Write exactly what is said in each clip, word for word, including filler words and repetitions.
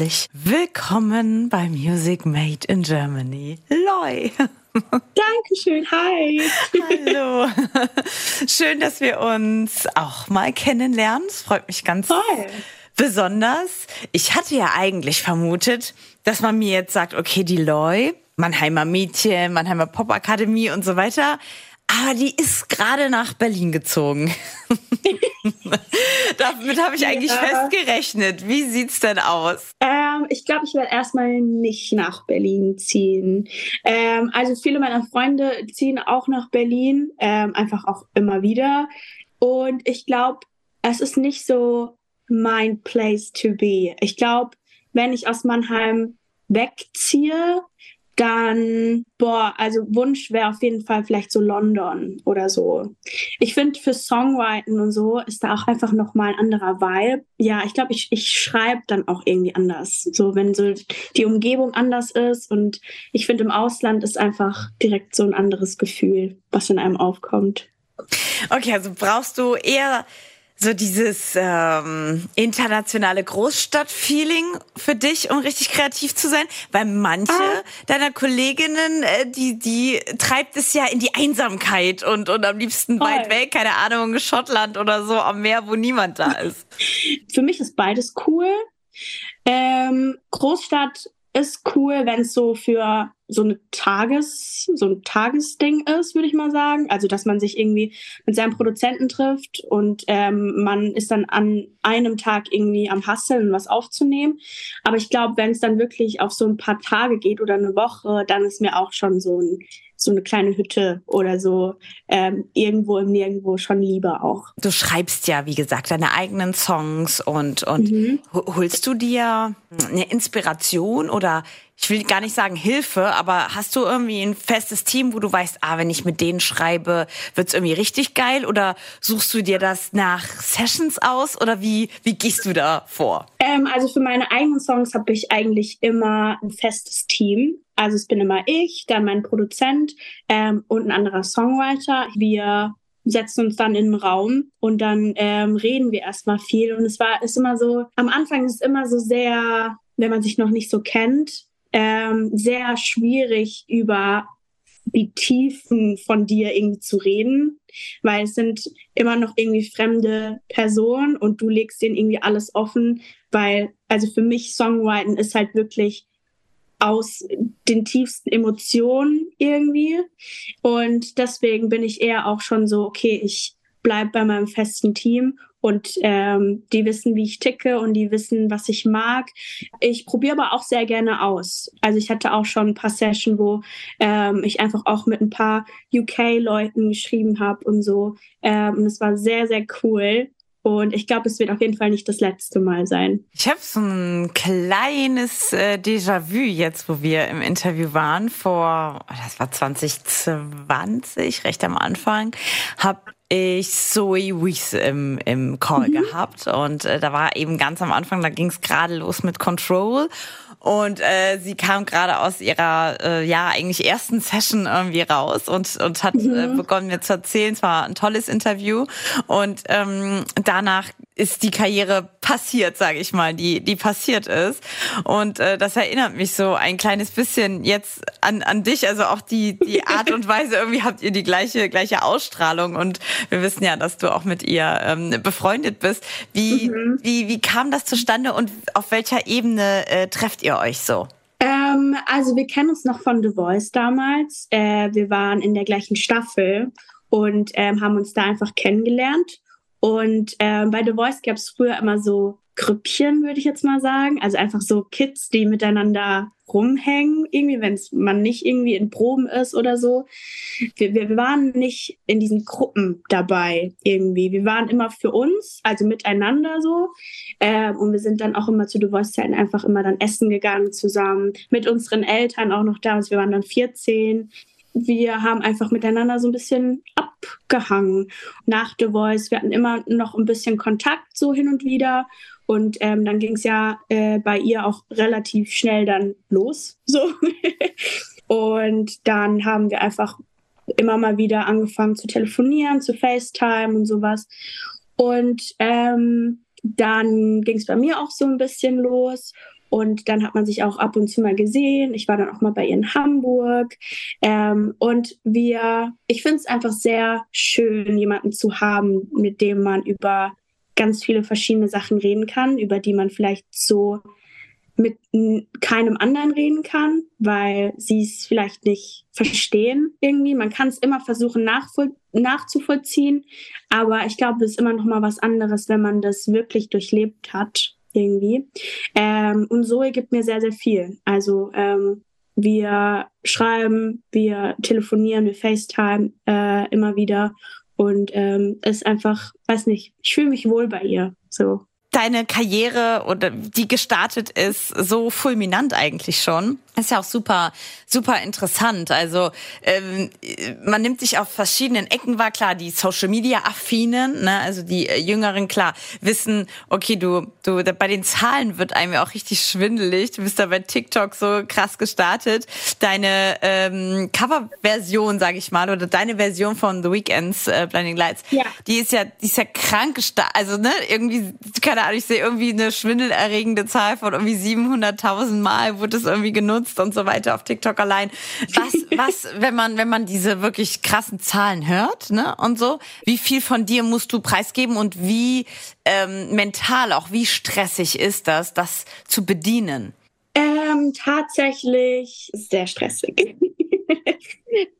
herzlich willkommen bei Music Made in Germany, L O I. Dankeschön, hi. Hallo. Schön, dass wir uns auch mal kennenlernen. Es freut mich ganz Hi. Besonders. Ich hatte ja eigentlich vermutet, dass man mir jetzt sagt, okay, die L O I, Mannheimer Mädchen, Mannheimer Popakademie und so weiter. Aber die ist gerade nach Berlin gezogen. Damit habe ich eigentlich ja. fest gerechnet. Wie sieht's denn aus? Ähm, ich glaube, ich werde erstmal nicht nach Berlin ziehen. Ähm, also viele meiner Freunde ziehen auch nach Berlin, ähm, einfach auch immer wieder. Und ich glaube, es ist nicht so mein place to be. Ich glaube, wenn ich aus Mannheim wegziehe, dann, boah, also Wunsch wäre auf jeden Fall vielleicht so London oder so. Ich finde, für Songwriting und so ist da auch einfach nochmal ein anderer Vibe. Ja, ich glaube, ich, ich schreibe dann auch irgendwie anders. So, wenn so die Umgebung anders ist, und ich finde, im Ausland ist einfach direkt so ein anderes Gefühl, was in einem aufkommt. Okay, also brauchst du eher so dieses ähm, internationale Großstadt-Feeling für dich, um richtig kreativ zu sein? Weil manche ah. deiner Kolleginnen, äh, die die treibt es ja in die Einsamkeit und und am liebsten Voll. Weit weg, keine Ahnung, Schottland oder so, am Meer, wo niemand da ist. Für mich ist beides cool. Ähm, Großstadt ist cool, wenn es so für so eine Tages, so ein Tagesding ist, würde ich mal sagen. Also, dass man sich irgendwie mit seinem Produzenten trifft und ähm, man ist dann an einem Tag irgendwie am Hustlen, was aufzunehmen. Aber ich glaube, wenn es dann wirklich auf so ein paar Tage geht oder eine Woche, dann ist mir auch schon so, ein, so eine kleine Hütte oder so ähm, irgendwo im Nirgendwo schon lieber auch. Du schreibst ja, wie gesagt, deine eigenen Songs und, und mhm. holst du dir eine Inspiration oder, ich will gar nicht sagen Hilfe, aber hast du irgendwie ein festes Team, wo du weißt, ah, wenn ich mit denen schreibe, wird's irgendwie richtig geil? Oder suchst du dir das nach Sessions aus? Oder wie, wie gehst du da vor? Ähm, also für meine eigenen Songs habe ich eigentlich immer ein festes Team. Also es bin immer ich, dann mein Produzent ähm, und ein anderer Songwriter. Wir setzen uns dann in den Raum und dann ähm, reden wir erstmal viel. Und es war ist immer so, am Anfang ist es immer so sehr, wenn man sich noch nicht so kennt, Ähm, sehr schwierig, über die Tiefen von dir irgendwie zu reden, weil es sind immer noch irgendwie fremde Personen und du legst denen irgendwie alles offen, weil, also für mich Songwriting ist halt wirklich aus den tiefsten Emotionen irgendwie, und deswegen bin ich eher auch schon so, okay, ich bleib bei meinem festen Team. Und ähm, die wissen, wie ich ticke, und die wissen, was ich mag. Ich probiere aber auch sehr gerne aus. Also ich hatte auch schon ein paar Sessions, wo ähm, ich einfach auch mit ein paar U K-Leuten geschrieben habe und so. Ähm, und es war sehr, sehr cool. Und ich glaube, es wird auf jeden Fall nicht das letzte Mal sein. Ich habe so ein kleines äh, Déjà-vu jetzt, wo wir im Interview waren. Vor, das war zwanzig zwanzig, recht am Anfang, habe ich Zoe Wees im, im Call mhm. gehabt, und äh, da war eben ganz am Anfang, da ging es gerade los mit Control, und äh, sie kam gerade aus ihrer, äh, ja eigentlich ersten Session irgendwie raus und und hat mhm. äh, begonnen mir zu erzählen, es war ein tolles Interview, und ähm, danach ist die Karriere passiert, sage ich mal, die die passiert ist, und äh, das erinnert mich so ein kleines bisschen jetzt an an dich, also auch die die Art und Weise, irgendwie habt ihr die gleiche gleiche Ausstrahlung, und wir wissen ja, dass du auch mit ihr ähm, befreundet bist. Wie mhm. wie wie kam das zustande, und auf welcher Ebene äh, trefft ihr euch so? Ähm, also wir kennen uns noch von The Voice damals. Äh, wir waren in der gleichen Staffel und ähm, haben uns da einfach kennengelernt. Und äh, bei The Voice gab es früher immer so Grüppchen, würde ich jetzt mal sagen. Also einfach so Kids, die miteinander rumhängen, irgendwie, wenn man nicht irgendwie in Proben ist oder so. Wir, wir waren nicht in diesen Gruppen dabei irgendwie. Wir waren immer für uns, also miteinander so. Ähm, und wir sind dann auch immer zu The Voice-Zeiten einfach immer dann essen gegangen zusammen. Mit unseren Eltern auch noch damals. Wir waren dann vierzehn. Wir haben einfach miteinander so ein bisschen abgehangen. Nach The Voice, wir hatten immer noch ein bisschen Kontakt so hin und wieder. Und ähm, dann ging es ja äh, bei ihr auch relativ schnell dann los. So. Und dann haben wir einfach immer mal wieder angefangen zu telefonieren, zu FaceTime und sowas. Und ähm, Dann ging es bei mir auch so ein bisschen los und dann hat man sich auch ab und zu mal gesehen. Ich war dann auch mal bei ihr in Hamburg ähm, und wir, ich finde es einfach sehr schön, jemanden zu haben, mit dem man über ganz viele verschiedene Sachen reden kann, über die man vielleicht so mit keinem anderen reden kann, weil sie es vielleicht nicht verstehen irgendwie. Man kann es immer versuchen nachvoll- nachzuvollziehen, aber ich glaube, es ist immer noch mal was anderes, wenn man das wirklich durchlebt hat irgendwie. Ähm, und Zoe gibt mir sehr, sehr viel. Also ähm, wir schreiben, wir telefonieren, wir FaceTime äh, immer wieder und ähm, ist einfach, weiß nicht, ich fühle mich wohl bei ihr, so. Deine Karriere, oder die gestartet ist, so fulminant eigentlich schon. Ist ja auch super, super interessant. Also ähm, man nimmt sich auf verschiedenen Ecken wahr. Klar, die Social-Media-Affinen, ne? Also die äh, Jüngeren, klar, wissen, okay, du, du, da, bei den Zahlen wird einem ja auch richtig schwindelig. Du bist da bei TikTok so krass gestartet. Deine ähm, Cover-Version, sag ich mal, oder deine Version von The Weeknd's äh, Blinding Lights, ja. die ist ja, die ist ja krank gestartet. Also ne, irgendwie, keine Ahnung, ich sehe irgendwie eine schwindelerregende Zahl von irgendwie siebenhunderttausend Mal wurde es irgendwie genutzt. Und so weiter auf TikTok allein. Was, was, wenn man, wenn man diese wirklich krassen Zahlen hört, ne, und so, wie viel von dir musst du preisgeben und wie ähm, mental auch, wie stressig ist das, das zu bedienen? Ähm, tatsächlich sehr stressig.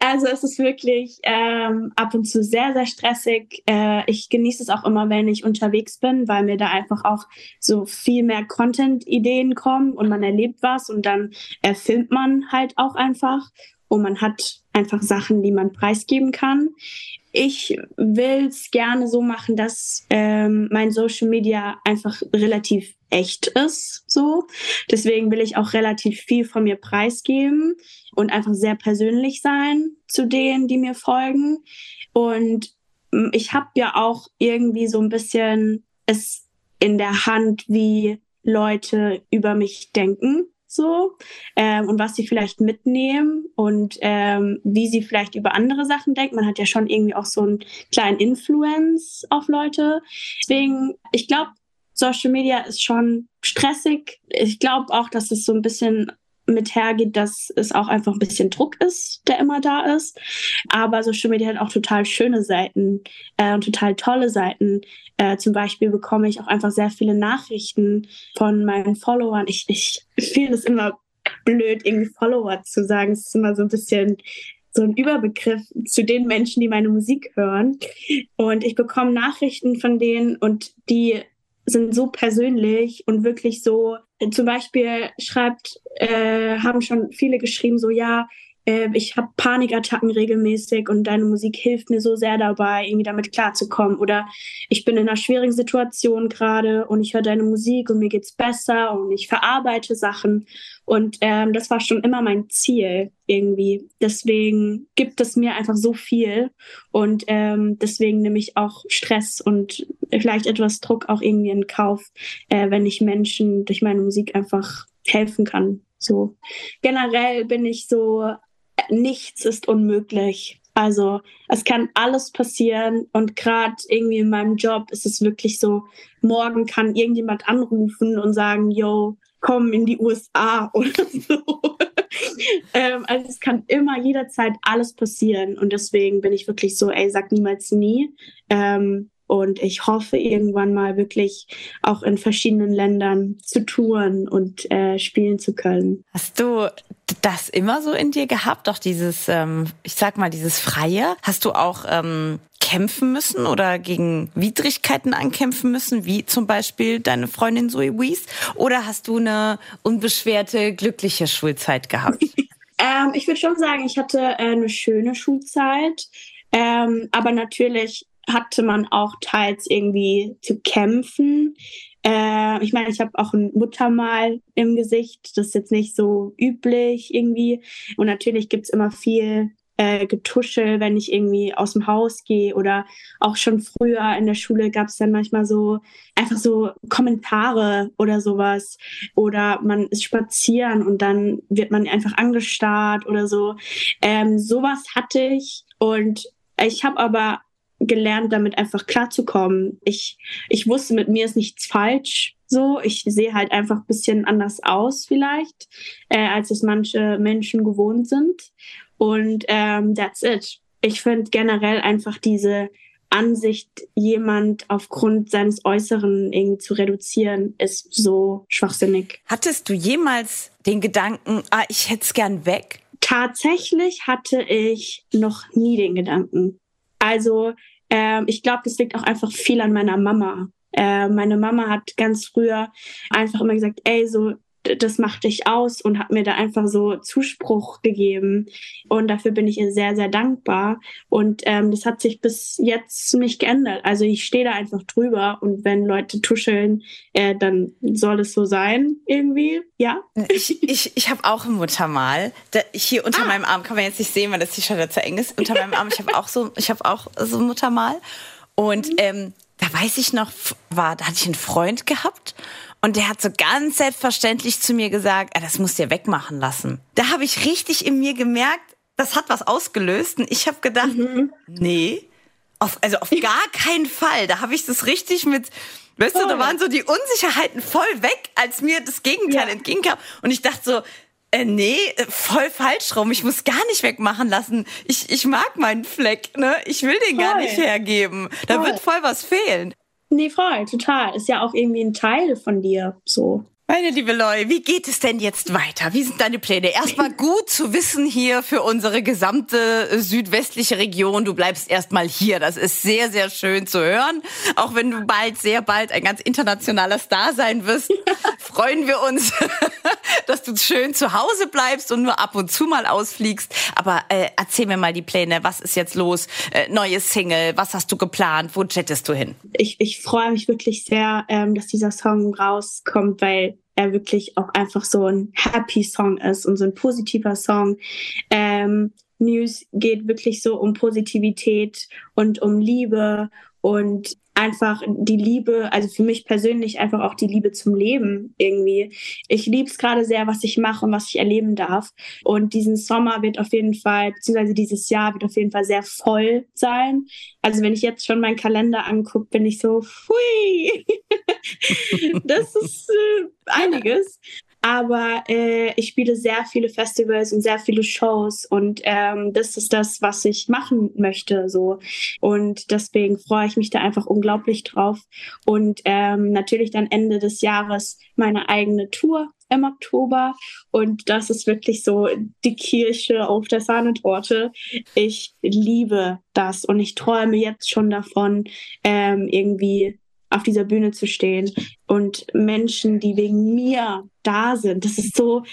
Also es ist wirklich ähm, ab und zu sehr, sehr stressig. Äh, ich genieße es auch immer, wenn ich unterwegs bin, weil mir da einfach auch so viel mehr Content-Ideen kommen und man erlebt was und dann äh, filmt man halt auch einfach und man hat einfach Sachen, die man preisgeben kann. Ich will es gerne so machen, dass ähm, mein Social Media einfach relativ echt ist, so. Deswegen will ich auch relativ viel von mir preisgeben und einfach sehr persönlich sein zu denen, die mir folgen. Und ich habe ja auch irgendwie so ein bisschen es in der Hand, wie Leute über mich denken, so, ähm, und was sie vielleicht mitnehmen und ähm, wie sie vielleicht über andere Sachen denken. Man hat ja schon irgendwie auch so einen kleinen Influence auf Leute. Deswegen, ich glaube, Social Media ist schon stressig. Ich glaube auch, dass es so ein bisschen mit hergeht, dass es auch einfach ein bisschen Druck ist, der immer da ist. Aber Social Media hat auch total schöne Seiten äh, und total tolle Seiten. Äh, zum Beispiel bekomme ich auch einfach sehr viele Nachrichten von meinen Followern. Ich, ich finde es immer blöd, irgendwie Follower zu sagen. Es ist immer so ein bisschen so ein Überbegriff zu den Menschen, die meine Musik hören. Und ich bekomme Nachrichten von denen und die sind so persönlich und wirklich so, zum Beispiel schreibt, äh, haben schon viele geschrieben, so ja, äh, ich habe Panikattacken regelmäßig und deine Musik hilft mir so sehr dabei, irgendwie damit klarzukommen. Oder ich bin in einer schwierigen Situation gerade und ich höre deine Musik und mir geht's besser und ich verarbeite Sachen. Und ähm, das war schon immer mein Ziel irgendwie. Deswegen gibt es mir einfach so viel und ähm, deswegen nehme ich auch Stress und vielleicht etwas Druck auch irgendwie in Kauf, äh, wenn ich Menschen durch meine Musik einfach helfen kann. So generell bin ich so, nichts ist unmöglich. Also es kann alles passieren und gerade irgendwie in meinem Job ist es wirklich so, morgen kann irgendjemand anrufen und sagen, yo, komm in die U S A oder so. ähm, also es kann immer jederzeit alles passieren und deswegen bin ich wirklich so, ey, sag niemals nie. Ähm, Und ich hoffe, irgendwann mal wirklich auch in verschiedenen Ländern zu touren und äh, spielen zu können. Hast du das immer so in dir gehabt? Auch dieses, ähm, ich sag mal, dieses Freie? Hast du auch ähm, kämpfen müssen oder gegen Widrigkeiten ankämpfen müssen, wie zum Beispiel deine Freundin Zoe Wees? Oder hast du eine unbeschwerte, glückliche Schulzeit gehabt? ähm, ich würde schon sagen, ich hatte äh, eine schöne Schulzeit. Ähm, aber natürlich hatte man auch teils irgendwie zu kämpfen. Äh, ich meine, ich habe auch ein Muttermal im Gesicht. Das ist jetzt nicht so üblich irgendwie. Und natürlich gibt's immer viel äh, Getuschel, wenn ich irgendwie aus dem Haus gehe. Oder auch schon früher in der Schule gab's dann manchmal so einfach so Kommentare oder sowas. Oder man ist spazieren und dann wird man einfach angestarrt oder so. Ähm, sowas hatte ich. Und ich habe aber gelernt, damit einfach klarzukommen. Ich, ich wusste, mit mir ist nichts falsch. So, ich sehe halt einfach ein bisschen anders aus vielleicht, äh, als es manche Menschen gewohnt sind. Und ähm, that's it. Ich finde generell einfach diese Ansicht, jemand aufgrund seines Äußeren irgendwie zu reduzieren, ist so schwachsinnig. Hattest du jemals den Gedanken, ah, ich hätte es gern weg? Tatsächlich hatte ich noch nie den Gedanken. Also ähm, ich glaube, das liegt auch einfach viel an meiner Mama. Äh, meine Mama hat ganz früher einfach immer gesagt, ey, so, das macht dich aus, und hat mir da einfach so Zuspruch gegeben. Und dafür bin ich ihr sehr, sehr dankbar. Und ähm, das hat sich bis jetzt nicht geändert. Also ich stehe da einfach drüber, und wenn Leute tuscheln, äh, dann soll es so sein irgendwie, ja. Ich, ich, ich habe auch ein Muttermal. Da, hier unter ah. meinem Arm, kann man jetzt nicht sehen, weil das T-Shirt da zu eng ist. Unter meinem Arm, ich habe auch so, ich habe auch so ein Muttermal. Und ähm, da weiß ich noch, war, da hatte ich einen Freund gehabt. Und der hat so ganz selbstverständlich zu mir gesagt, ah, das musst du dir wegmachen lassen. Da habe ich richtig in mir gemerkt, das hat was ausgelöst. Und ich habe gedacht, mhm. nee, auf, also auf gar keinen Fall. Da habe ich das richtig mit, weißt du, da waren so die Unsicherheiten voll weg, als mir das Gegenteil ja. entgegenkam. Und ich dachte so, äh, nee, voll falsch rum. Ich muss gar nicht wegmachen lassen. Ich, ich mag meinen Fleck, ne? Ich will den voll. gar nicht hergeben. Da voll. wird voll was fehlen. Nee, voll, total. Ist ja auch irgendwie ein Teil von dir, so. Meine liebe Loi, wie geht es denn jetzt weiter? Wie sind deine Pläne? Erstmal gut zu wissen hier für unsere gesamte südwestliche Region. Du bleibst erstmal hier. Das ist sehr, sehr schön zu hören. Auch wenn du bald, sehr bald ein ganz internationaler Star sein wirst, freuen wir uns, dass du schön zu Hause bleibst und nur ab und zu mal ausfliegst. Aber äh, erzähl mir mal die Pläne. Was ist jetzt los? Äh, neue Single? Was hast du geplant? Wo jettest du hin? Ich, ich freue mich wirklich sehr, ähm, dass dieser Song rauskommt, weil er wirklich auch einfach so ein happy Song ist und so ein positiver Song. Ähm, News geht wirklich so um Positivität und um Liebe und einfach die Liebe, also für mich persönlich einfach auch die Liebe zum Leben irgendwie. Ich liebe es gerade sehr, was ich mache und was ich erleben darf. Und diesen Sommer wird auf jeden Fall, beziehungsweise dieses Jahr wird auf jeden Fall sehr voll sein. Also wenn ich jetzt schon meinen Kalender angucke, bin ich so, hui, das ist äh, einiges. Aber äh, ich spiele sehr viele Festivals und sehr viele Shows, und ähm, das ist das, was ich machen möchte. So. Und deswegen freue ich mich da einfach unglaublich drauf. Und ähm, natürlich dann Ende des Jahres meine eigene Tour im Oktober. Und das ist wirklich so die Kirsche auf der Sahnetorte. Ich liebe das und ich träume jetzt schon davon, ähm, irgendwie auf dieser Bühne zu stehen und Menschen, die wegen mir da sind. Das ist so,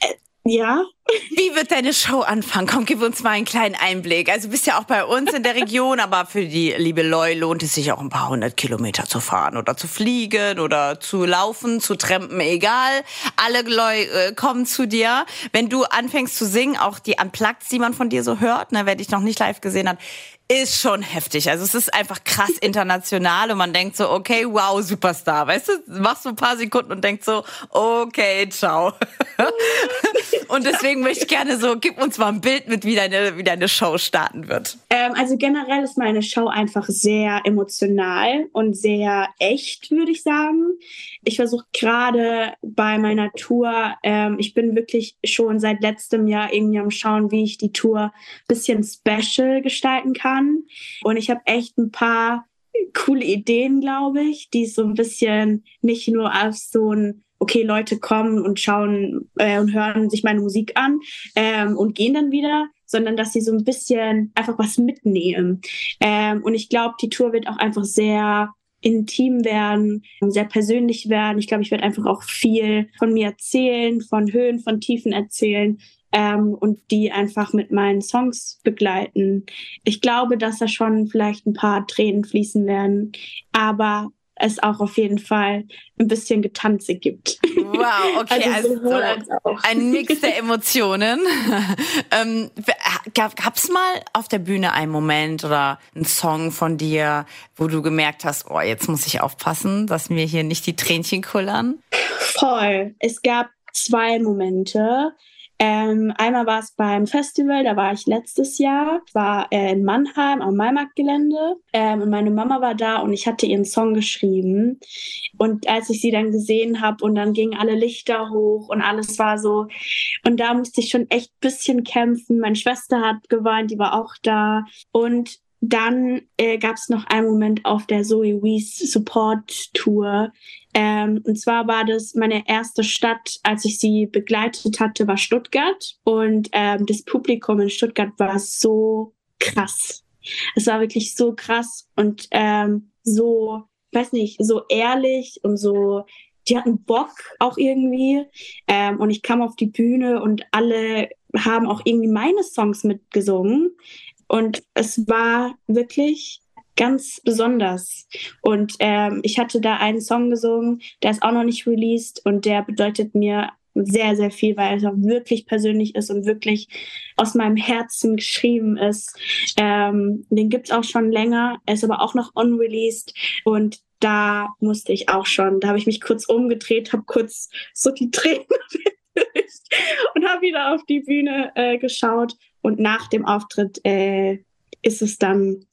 äh, ja. Wie wird deine Show anfangen? Komm, gib uns mal einen kleinen Einblick. Also du bist ja auch bei uns in der Region, aber für die liebe Loi lohnt es sich auch, ein paar hundert Kilometer zu fahren oder zu fliegen oder zu laufen, zu trampen, egal. Alle Loi äh, kommen zu dir. Wenn du anfängst zu singen, auch die Unplugged, die man von dir so hört, ne, wer dich noch nicht live gesehen hat, ist schon heftig. Also es ist einfach krass international und man denkt so, okay, wow, Superstar. Weißt du, machst du ein paar Sekunden und denkst so, okay, ciao. Und deswegen möchte ich gerne so, gib uns mal ein Bild mit, wie deine, wie deine Show starten wird. Ähm, also generell ist meine Show einfach sehr emotional und sehr echt, würde ich sagen. Ich versuche gerade bei meiner Tour, ähm, ich bin wirklich schon seit letztem Jahr irgendwie am Schauen, wie ich die Tour ein bisschen special gestalten kann. Und ich habe echt ein paar coole Ideen, glaube ich, die so ein bisschen nicht nur auf so ein, okay, Leute kommen und schauen äh, und hören sich meine Musik an ähm, und gehen dann wieder, sondern dass sie so ein bisschen einfach was mitnehmen. Ähm, und ich glaube, die Tour wird auch einfach sehr intim werden, sehr persönlich werden. Ich glaube, ich werde einfach auch viel von mir erzählen, von Höhen, von Tiefen erzählen. Ähm, und die einfach mit meinen Songs begleiten. Ich glaube, dass da schon vielleicht ein paar Tränen fließen werden, aber es auch auf jeden Fall ein bisschen Getanze gibt. Wow, okay, also, also sowohl als auch. Ein Mix der Emotionen. ähm, gab's mal auf der Bühne einen Moment oder einen Song von dir, wo du gemerkt hast, oh, jetzt muss ich aufpassen, dass mir hier nicht die Tränchen kullern? Voll. Es gab zwei Momente. Ähm, einmal war es beim Festival, da war ich letztes Jahr, war äh, in Mannheim am Maimarktgelände ähm, und meine Mama war da und ich hatte ihren Song geschrieben und als ich sie dann gesehen habe und dann gingen alle Lichter hoch und alles war so und da musste ich schon echt ein bisschen kämpfen, meine Schwester hat geweint, die war auch da und dann äh, gab es noch einen Moment auf der Zoe Wees Support Tour. Ähm, und zwar war das meine erste Stadt, als ich sie begleitet hatte, war Stuttgart. Und ähm, das Publikum in Stuttgart war so krass. Es war wirklich so krass und ähm, so, weiß nicht, so ehrlich und so, die hatten Bock auch irgendwie. Ähm, und ich kam auf die Bühne und alle haben auch irgendwie meine Songs mitgesungen. Und es war wirklich ganz besonders. Und ähm, ich hatte da einen Song gesungen, der ist auch noch nicht released und der bedeutet mir sehr, sehr viel, weil es auch wirklich persönlich ist und wirklich aus meinem Herzen geschrieben ist. Ähm, den gibt's auch schon länger, er ist aber auch noch unreleased und da musste ich auch schon, da habe ich mich kurz umgedreht, habe kurz so die Tränen und habe wieder auf die Bühne äh, geschaut. Und nach dem Auftritt äh, ist es dann,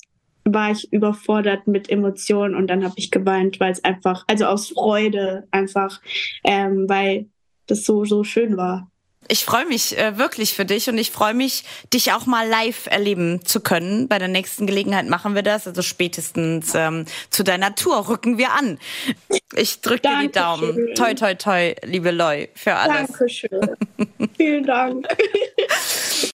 war ich überfordert mit Emotionen und dann habe ich geweint, weil es einfach, also aus Freude einfach, ähm, weil das so, so schön war. Ich freue mich äh, wirklich für dich und ich freue mich, dich auch mal live erleben zu können. Bei der nächsten Gelegenheit machen wir das, also spätestens ähm, zu deiner Tour rücken wir an. Ich drücke dir die Daumen. Toi, toi, toi, liebe Loi, für alles. Dankeschön. Vielen Dank.